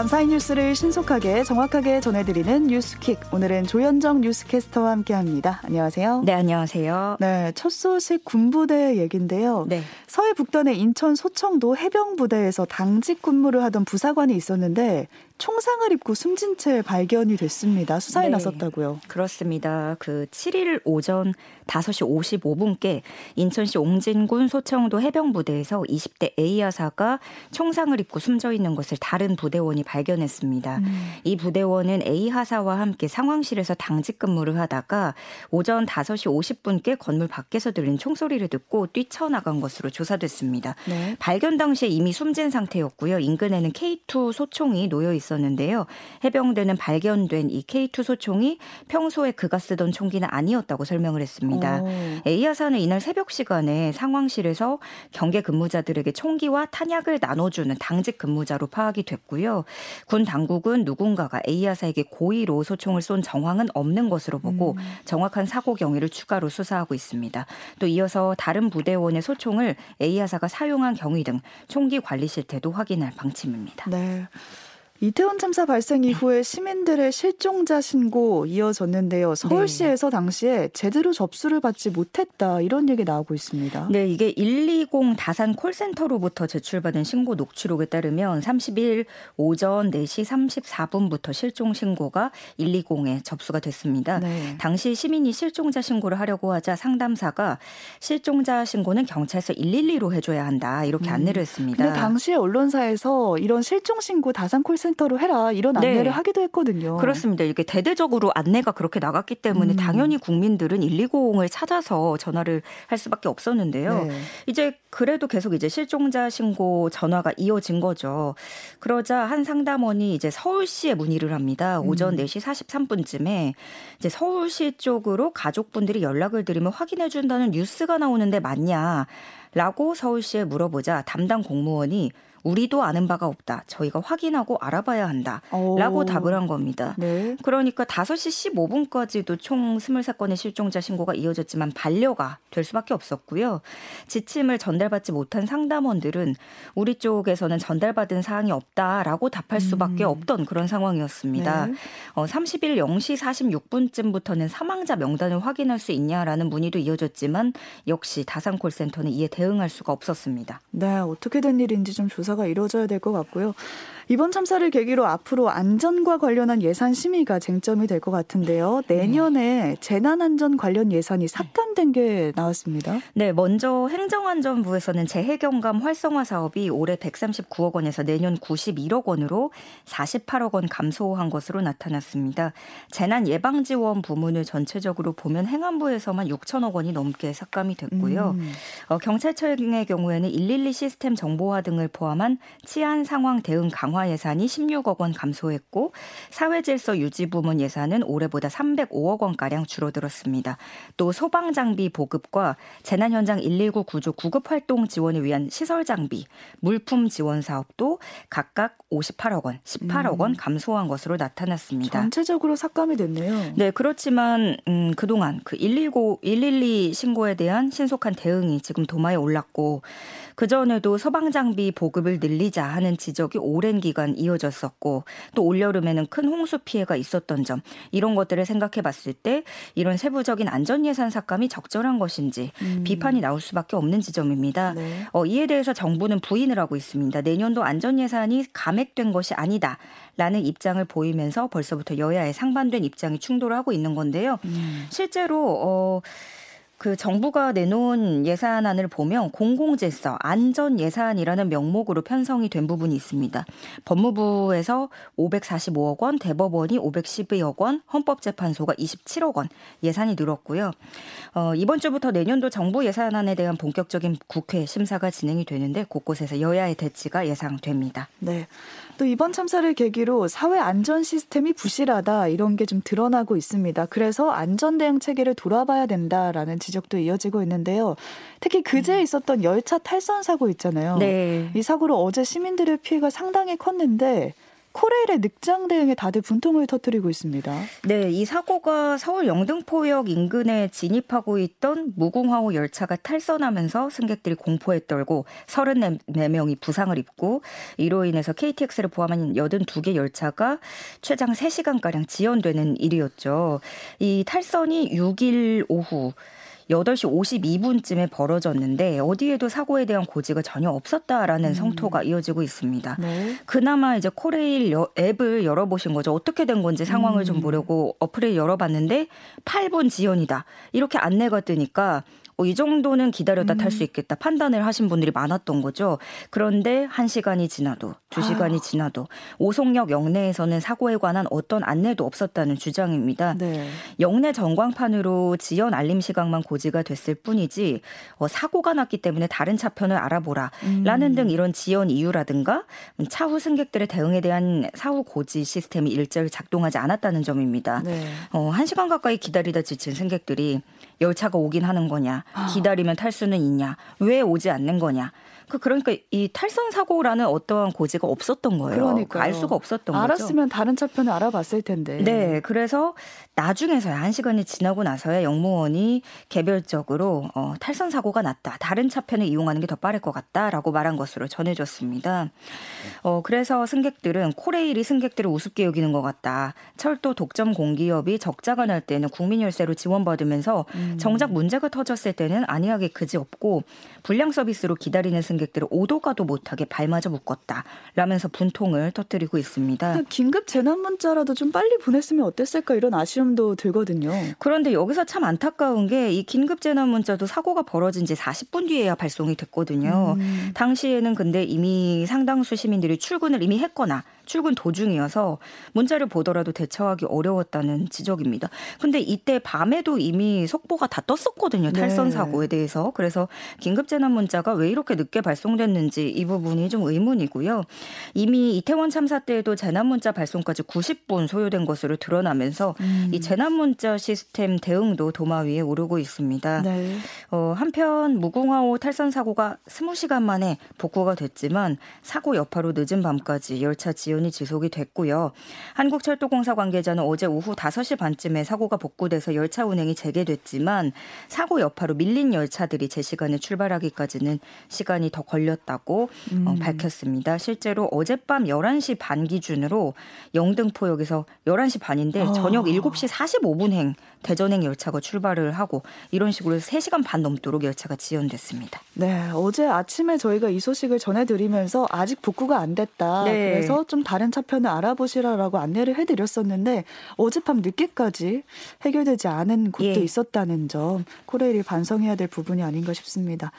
밤사이 뉴스를 신속하게 정확하게 전해드리는 뉴스퀵. 오늘은 조현정 뉴스캐스터와 함께합니다. 안녕하세요. 네, 안녕하세요. 네, 첫 소식 군부대 얘긴데요. 네. 서해 북단의 인천 소청도 해병부대에서 당직 근무를 하던 부사관이 있었는데 총상을 입고 숨진 채 발견이 됐습니다. 수사에 나섰다고요. 그렇습니다. 그 7일 오전 5시 55분께 인천시 옹진군 소청도 해병부대에서 20대 A 여사가 총상을 입고 숨져 있는 것을 다른 부대원이 발견했습니다. 이 부대원은 A 하사와 함께 상황실에서 당직 근무를 하다가 오전 5시 50분께 건물 밖에서 들린 총소리를 듣고 뛰쳐나간 것으로 조사됐습니다. 네. 발견 당시에 이미 숨진 상태였고요. 인근에는 K2 소총이 놓여 있었습니다. 는데요. 해병대는 발견된 이 K2 소총이 평소에 그가 쓰던 총기는 아니었다고 설명을 했습니다. A 하사는 이날 새벽 시간에 상황실에서 경계 근무자들에게 총기와 탄약을 나눠주는 당직 근무자로 파악이 됐고요. 군 당국은 누군가가 A 하사에게 고의로 소총을 쏜 정황은 없는 것으로 보고 정확한 사고 경위를 추가로 수사하고 있습니다. 또 이어서 다른 부대원의 소총을 A 하사가 사용한 경위 등 총기 관리 실태도 확인할 방침입니다. 네. 이태원 참사 발생 이후에 시민들의 실종자 신고 이어졌는데요. 서울시에서 당시에 제대로 접수를 받지 못했다 이런 얘기 나오고 있습니다. 네, 이게 120 다산 콜센터로부터 제출받은 신고 녹취록에 따르면 30일 오전 4시 34분부터 실종 신고가 120에 접수가 됐습니다. 네. 당시 시민이 실종자 신고를 하려고 하자 상담사가 실종자 신고는 경찰서 112로 해줘야 한다 이렇게 안내를 했습니다. 근데 당시에 언론사에서 이런 실종 신고 다산 콜센터 센터로 해라 이런 안내를 하기도 했거든요. 그렇습니다. 이게 대대적으로 안내가 그렇게 나갔기 때문에 당연히 국민들은 120을 찾아서 전화를 할 수밖에 없었는데요. 네. 이제 그래도 계속 이제 실종자 신고 전화가 이어진 거죠. 그러자 한 상담원이 이제 서울시에 문의를 합니다. 오전 4시 43분쯤에 이제 서울시 쪽으로 가족분들이 연락을 드리면 확인해 준다는 뉴스가 나오는데 맞냐라고 서울시에 물어보자 담당 공무원이 우리도 아는 바가 없다. 저희가 확인하고 알아봐야 한다. 라고 답을 한 겁니다. 네. 그러니까 5시 15분까지도 총 23건의 실종자 신고가 이어졌지만 반려가 될 수밖에 없었고요. 지침을 전달받지 못한 상담원들은 우리 쪽에서는 전달받은 사항이 없다라고 답할 수밖에 없던 그런 상황이었습니다. 네. 30일 0시 46분쯤부터는 사망자 명단을 확인할 수 있냐라는 문의도 이어졌지만 역시 다산콜센터는 이에 대응할 수가 없었습니다. 네, 어떻게 된 일인지 좀 조사 가 이루어져야 될 것 같고요. 이번 참사를 계기로 앞으로 안전과 관련한 예산 심의가 쟁점이 될 것 같은데요. 내년에 재난안전 관련 예산이 삭감된 게 나왔습니다. 네, 먼저 행정안전부에서는 재해경감 활성화 사업이 올해 139억 원에서 내년 91억 원으로 48억 원 감소한 것으로 나타났습니다. 재난예방지원 부문을 전체적으로 보면 행안부에서만 6천억 원이 넘게 삭감이 됐고요. 경찰청의 경우에는 112 시스템 정보화 등을 포함한 치안 상황 대응 강화 예산이 16억 원 감소했고 사회질서 유지 부문 예산은 올해보다 305억 원가량 줄어들었습니다. 또 소방장비 보급과 재난현장 119 구조 구급활동 지원을 위한 시설장비, 물품 지원 사업도 각각 58억 원, 18억 원 감소한 것으로 나타났습니다. 전체적으로 삭감이 됐네요. 네, 그렇지만 그동안 그 112 신고에 대한 신속한 대응이 지금 도마에 올랐고 그전에도 소방장비 보급을 늘리자 하는 지적이 오랜 기간 이어졌었고 또 올여름에는 큰 홍수 피해가 있었던 점 이런 것들을 생각해 봤을 때 이런 세부적인 안전예산 삭감이 적절한 것인지 비판이 나올 수밖에 없는 지점입니다. 네. 이에 대해서 정부는 부인을 하고 있습니다. 내년도 안전예산이 감액된 것이 아니다. 라는 입장을 보이면서 벌써부터 여야의 상반된 입장이 충돌하고 있는 건데요. 실제로 그 정부가 내놓은 예산안을 보면 공공질서, 안전예산이라는 명목으로 편성이 된 부분이 있습니다. 법무부에서 545억 원, 대법원이 512억 원, 헌법재판소가 27억 원 예산이 늘었고요. 이번 주부터 내년도 정부 예산안에 대한 본격적인 국회 심사가 진행이 되는데 곳곳에서 여야의 대치가 예상됩니다. 네. 또 이번 참사를 계기로 사회 안전 시스템이 부실하다 이런 게 좀 드러나고 있습니다. 그래서 안전 대응 체계를 돌아봐야 된다라는 지적도 이어지고 있는데요. 특히 그제 있었던 열차 탈선 사고 있잖아요. 네. 이 사고로 어제 시민들의 피해가 상당히 컸는데 코레일의 늑장 대응에 다들 분통을 터뜨리고 있습니다. 네, 이 사고가 서울 영등포역 인근에 진입하고 있던 무궁화호 열차가 탈선하면서 승객들이 공포에 떨고 34명이 부상을 입고 이로 인해서 KTX를 포함한 82개 열차가 최장 3시간가량 지연되는 일이었죠. 이 탈선이 6일 오후 8시 52분쯤에 벌어졌는데 어디에도 사고에 대한 고지가 전혀 없었다라는 성토가 이어지고 있습니다. 네. 그나마 이제 코레일 앱을 열어보신 거죠. 어떻게 된 건지 상황을 좀 보려고 어플을 열어봤는데 8분 지연이다. 이렇게 안내가 뜨니까 이 정도는 기다렸다 탈 수 있겠다 판단을 하신 분들이 많았던 거죠. 그런데 1시간이 지나도 2시간이 지나도 오송역 역내에서는 사고에 관한 어떤 안내도 없었다는 주장입니다. 네. 역내 전광판으로 지연 알림 시각만 고지가 됐을 뿐이지 사고가 났기 때문에 다른 차편을 알아보라 라는 등 이런 지연 이유라든가 차후 승객들의 대응에 대한 사후 고지 시스템이 일절 작동하지 않았다는 점입니다. 네. 1시간 가까이 기다리다 지친 승객들이 열차가 오긴 하는 거냐, 기다리면 탈수는 있냐, 왜 오지 않는 거냐. 그러니까 이 탈선 사고라는 어떠한 고지가 없었던 거예요. 그러니까요. 알 수가 없었던 알았으면 거죠. 알았으면 다른 차편을 알아봤을 텐데. 네. 그래서 나중에서야 1시간이 지나고 나서야 역무원이 개별적으로 탈선 사고가 났다. 다른 차편을 이용하는 게 더 빠를 것 같다라고 말한 것으로 전해졌습니다. 그래서 승객들은 코레일이 승객들을 우습게 여기는 것 같다. 철도 독점 공기업이 적자가 날 때는 국민열세로 지원받으면서 정작 문제가 터졌을 때는 안이하게 그지없고 불량 서비스로 기다리는 승객들을 오도 가도 못하게 발맞아 묶었다 라면서 분통을 터뜨리고 있습니다. 긴급 재난 문자라도 좀 빨리 보냈으면 어땠을까 이런 아쉬움도 들거든요. 그런데 여기서 참 안타까운 게 이 긴급 재난 문자도 사고가 벌어진 지 40분 뒤에야 발송이 됐거든요. 당시에는 근데 이미 상당수 시민들이 출근을 이미 했거나 출근 도중이어서 문자를 보더라도 대처하기 어려웠다는 지적입니다. 근데 이때 밤에도 이미 속보가 다 떴었거든요. 탈선 사고에 대해서. 그래서 긴급 재난 문자가 왜 이렇게 늦게 발송됐는지 이 부분이 좀 의문이고요. 이미 이태원 참사 때에도 재난 문자 발송까지 90분 소요된 것으로 드러나면서 이 재난 문자 시스템 대응도 도마 위에 오르고 있습니다. 네. 한편 무궁화호 탈선 사고가 20시간 만에 복구가 됐지만 사고 여파로 늦은 밤까지 열차 지연이 지속이 됐고요. 한국철도공사 관계자는 어제 오후 5시 반쯤에 사고가 복구돼서 열차 운행이 재개됐지만 사고 여파로 밀린 열차들이 제시간에 출발하기까지는 시간이 더 걸렸다고 밝혔습니다. 실제로 어젯밤 11시 반 기준으로 영등포역에서 11시 반인데 저녁 7시 45분행 대전행 열차가 출발을 하고 이런 식으로 3시간 반 넘도록 열차가 지연됐습니다. 네, 어제 아침에 저희가 이 소식을 전해드리면서 아직 복구가 안 됐다. 네. 그래서 좀 다른 차편을 알아보시라라고 안내를 해드렸었는데 어젯밤 늦게까지 해결되지 않은 곳도 있었다는 점 코레일이 반성해야 될 부분이 아닌가 싶습니다.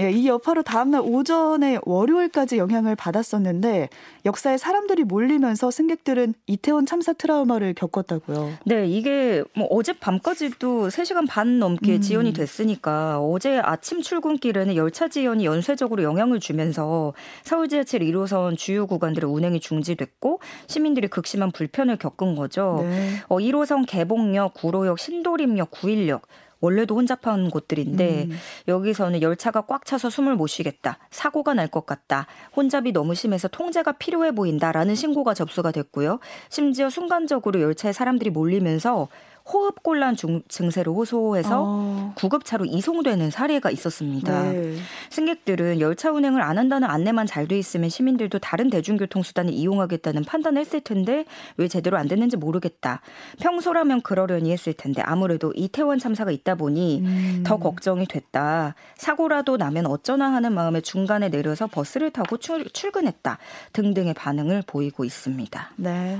예, 이 여파로 다음날 오전에 월요일까지 영향을 받았었는데 역사에 사람들이 몰리면서 승객들은 이태원 참사 트라우마를 겪었다고요. 네, 이게 어젯밤까지도 3시간 반 넘게 지연이 됐으니까 어제 아침 출근길에는 열차 지연이 연쇄적으로 영향을 주면서 서울 지하철 1호선 주요 구간들의 운행이 중지됐고 시민들이 극심한 불편을 겪은 거죠. 네. 1호선 개봉역, 구로역, 신도림역, 구일역 원래도 혼잡한 곳들인데 여기서는 열차가 꽉 차서 숨을 못 쉬겠다. 사고가 날 것 같다. 혼잡이 너무 심해서 통제가 필요해 보인다라는 신고가 접수가 됐고요. 심지어 순간적으로 열차에 사람들이 몰리면서 호흡곤란 증세를 호소해서 구급차로 이송되는 사례가 있었습니다. 네. 승객들은 열차 운행을 안 한다는 안내만 잘 돼 있으면 시민들도 다른 대중교통수단을 이용하겠다는 판단을 했을 텐데 왜 제대로 안 됐는지 모르겠다. 평소라면 그러려니 했을 텐데 아무래도 이태원 참사가 있다 보니 더 걱정이 됐다. 사고라도 나면 어쩌나 하는 마음에 중간에 내려서 버스를 타고 출근했다 등등의 반응을 보이고 있습니다. 네.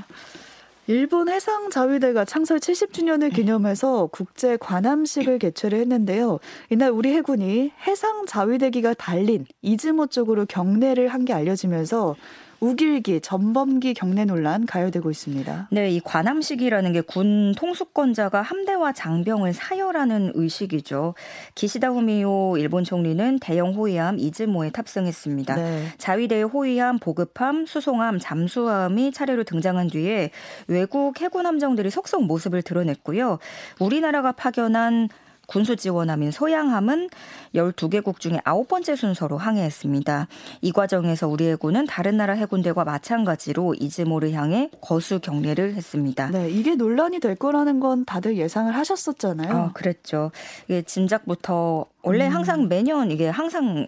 일본 해상자위대가 창설 70주년을 기념해서 국제 관함식을 개최를 했는데요. 이날 우리 해군이 해상자위대기가 달린 이즈모 쪽으로 경례를 한 게 알려지면서 욱일기, 전범기 경례 논란 가열되고 있습니다. 네, 이 관함식이라는 게 군 통수권자가 함대와 장병을 사열하는 의식이죠. 기시다 후미오 일본 총리는 대형 호위함 이즈모에 탑승했습니다. 네. 자위대의 호위함, 보급함, 수송함, 잠수함이 차례로 등장한 뒤에 외국 해군 함정들이 속속 모습을 드러냈고요. 우리나라가 파견한 군수 지원함인 서양함은 12개국 중에 9번째 순서로 항해했습니다. 이 과정에서 우리 해군은 다른 나라 해군들과 마찬가지로 이즈모를 향해 거수 경례를 했습니다. 네, 이게 논란이 될 거라는 건 다들 예상을 하셨었잖아요. 그랬죠. 이게 진작부터 원래 항상 매년 이게 항상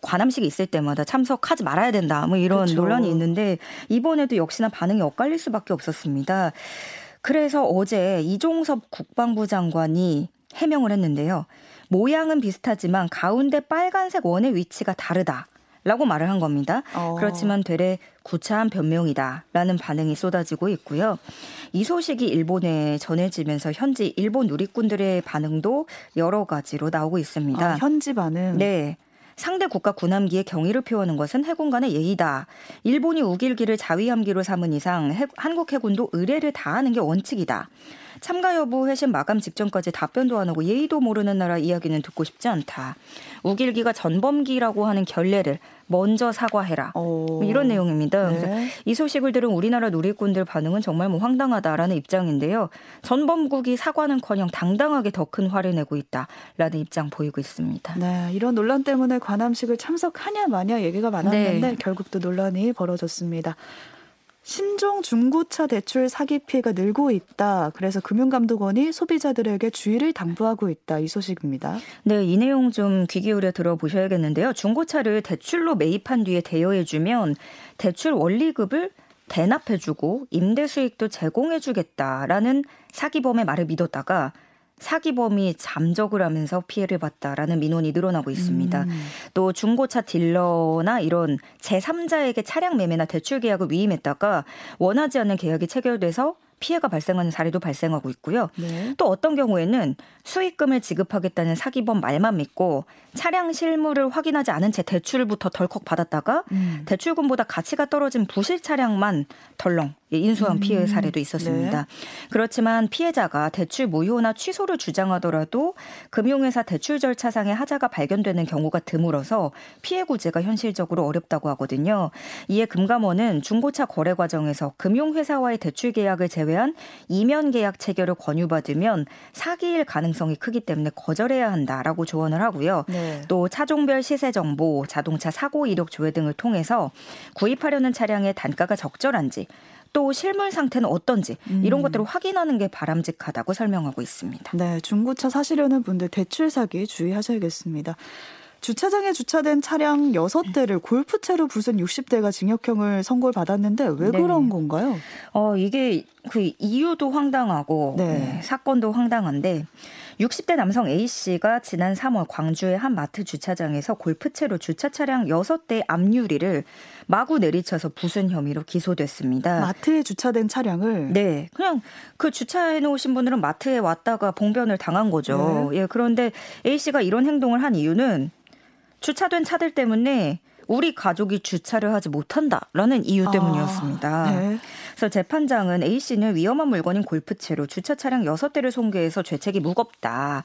관함식이 있을 때마다 참석하지 말아야 된다 뭐 이런 그렇죠. 논란이 있는데 이번에도 역시나 반응이 엇갈릴 수밖에 없었습니다. 그래서 어제 이종섭 국방부 장관이 해명을 했는데요. 모양은 비슷하지만 가운데 빨간색 원의 위치가 다르다라고 말을 한 겁니다. 그렇지만 되레 구차한 변명이다라는 반응이 쏟아지고 있고요. 이 소식이 일본에 전해지면서 현지 일본 누리꾼들의 반응도 여러 가지로 나오고 있습니다. 현지 반응? 네. 상대 국가 군함기에 경의를 표하는 것은 해군 간의 예의다. 일본이 욱일기를 자위함기로 삼은 이상 한국 해군도 의례를 다하는 게 원칙이다. 참가 여부 회신 마감 직전까지 답변도 안 하고 예의도 모르는 나라 이야기는 듣고 싶지 않다. 욱일기가 전범기라고 하는 결례를 먼저 사과해라. 이런 내용입니다. 네. 그래서 이 소식을 들은 우리나라 누리꾼들 반응은 정말 뭐 황당하다라는 입장인데요. 전범국이 사과는커녕 당당하게 더 큰 화를 내고 있다라는 입장 보이고 있습니다. 네, 이런 논란 때문에 관함식을 참석하냐 마냐 얘기가 많았는데 네. 결국 또 논란이 벌어졌습니다. 신종 중고차 대출 사기 피해가 늘고 있다. 그래서 금융감독원이 소비자들에게 주의를 당부하고 있다. 이 소식입니다. 네, 이 내용 좀 귀 기울여 들어보셔야겠는데요. 중고차를 대출로 매입한 뒤에 대여해주면 대출 원리급을 대납해주고 임대 수익도 제공해주겠다라는 사기범의 말을 믿었다가 사기범이 잠적을 하면서 피해를 봤다라는 민원이 늘어나고 있습니다. 또 중고차 딜러나 이런 제3자에게 차량 매매나 대출 계약을 위임했다가 원하지 않는 계약이 체결돼서 피해가 발생하는 사례도 발생하고 있고요. 네. 또 어떤 경우에는 수익금을 지급하겠다는 사기범 말만 믿고 차량 실물을 확인하지 않은 채 대출부터 덜컥 받았다가 대출금보다 가치가 떨어진 부실 차량만 덜렁 인수한 피해 사례도 있었습니다. 네. 그렇지만 피해자가 대출 무효나 취소를 주장하더라도 금융회사 대출 절차상의 하자가 발견되는 경우가 드물어서 피해 구제가 현실적으로 어렵다고 하거든요. 이에 금감원은 중고차 거래 과정에서 금융회사와의 대출 계약을 제외한 이면 계약 체결을 권유받으면 사기일 가능성이 크기 때문에 거절해야 한다라고 조언을 하고요. 네. 또 차종별 시세 정보, 자동차 사고 이력 조회 등을 통해서 구입하려는 차량의 단가가 적절한지 또 실물 상태는 어떤지 이런 것들을 확인하는 게 바람직하다고 설명하고 있습니다. 네, 중고차 사시려는 분들 대출 사기 주의하셔야겠습니다. 주차장에 주차된 차량 6대를 골프채로 부순 60대가 징역형을 선고받았는데 왜 그런 건가요? 이게 그 이유도 황당하고 사건도 황당한데 60대 남성 A씨가 지난 3월 광주의 한 마트 주차장에서 골프채로 주차 차량 6대의 앞유리를 마구 내리쳐서 부순 혐의로 기소됐습니다. 마트에 주차된 차량을? 네. 그냥 그 주차해놓으신 분들은 마트에 왔다가 봉변을 당한 거죠. 네. 예, 그런데 A씨가 이런 행동을 한 이유는 주차된 차들 때문에 우리 가족이 주차를 하지 못한다라는 이유 때문이었습니다. 네. 그래서 재판장은 A씨는 위험한 물건인 골프채로 주차 차량 6대를 손괴해서 죄책이 무겁다.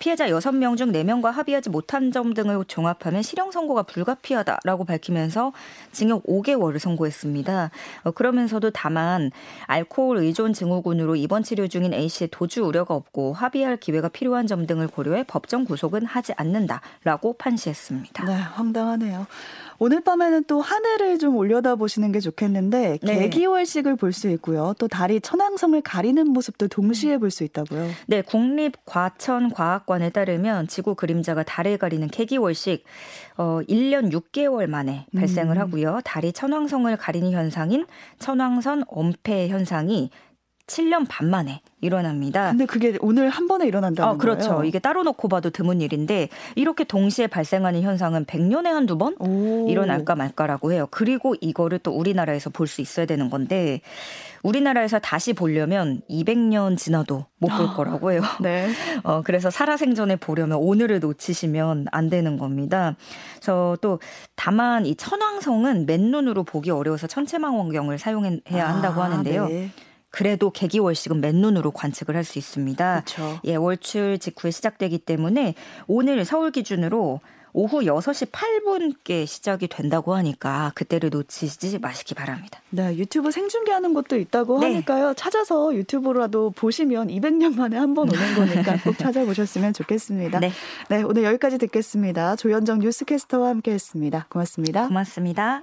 피해자 6명 중 4명과 합의하지 못한 점 등을 종합하면 실형 선고가 불가피하다라고 밝히면서 징역 5개월을 선고했습니다. 그러면서도 다만 알코올 의존 증후군으로 입원 치료 중인 A씨의 도주 우려가 없고 합의할 기회가 필요한 점 등을 고려해 법정 구속은 하지 않는다라고 판시했습니다. 네, 황당하네요. 오늘 밤에는 또 하늘을 좀 올려다보시는 게 좋겠는데 개기월식을 볼 수 있고요. 또 달이 천왕성을 가리는 모습도 동시에 볼 수 있다고요. 네. 국립과천과학관에 따르면 지구 그림자가 달을 가리는 개기월식 1년 6개월 만에 발생을 하고요. 달이 천왕성을 가리는 현상인 천왕선 엄폐 현상이 7년 반 만에 일어납니다. 근데 그게 오늘 한 번에 일어난다는 그렇죠. 거예요? 그렇죠. 이게 따로 놓고 봐도 드문 일인데 이렇게 동시에 발생하는 현상은 100년에 한두 번 일어날까 말까라고 해요. 그리고 이거를 또 우리나라에서 볼 수 있어야 되는 건데 우리나라에서 다시 보려면 200년 지나도 못 볼 거라고 해요. 네. 그래서 살아생전에 보려면 오늘을 놓치시면 안 되는 겁니다. 그래서 또 다만 이 천왕성은 맨눈으로 보기 어려워서 천체망원경을 사용해야 한다고 하는데요. 네. 그래도 개기월식은 맨눈으로 관측을 할 수 있습니다. 그렇죠. 예, 월출 직후에 시작되기 때문에 오늘 서울 기준으로 오후 6시 8분께 시작이 된다고 하니까 그때를 놓치지 마시기 바랍니다. 네, 유튜브 생중계하는 곳도 있다고 네. 하니까요. 찾아서 유튜브라도 보시면 200년 만에 한 번 오는 거니까 꼭 찾아보셨으면 좋겠습니다. 네. 네, 오늘 여기까지 듣겠습니다. 조현정 뉴스캐스터와 함께했습니다. 고맙습니다. 고맙습니다.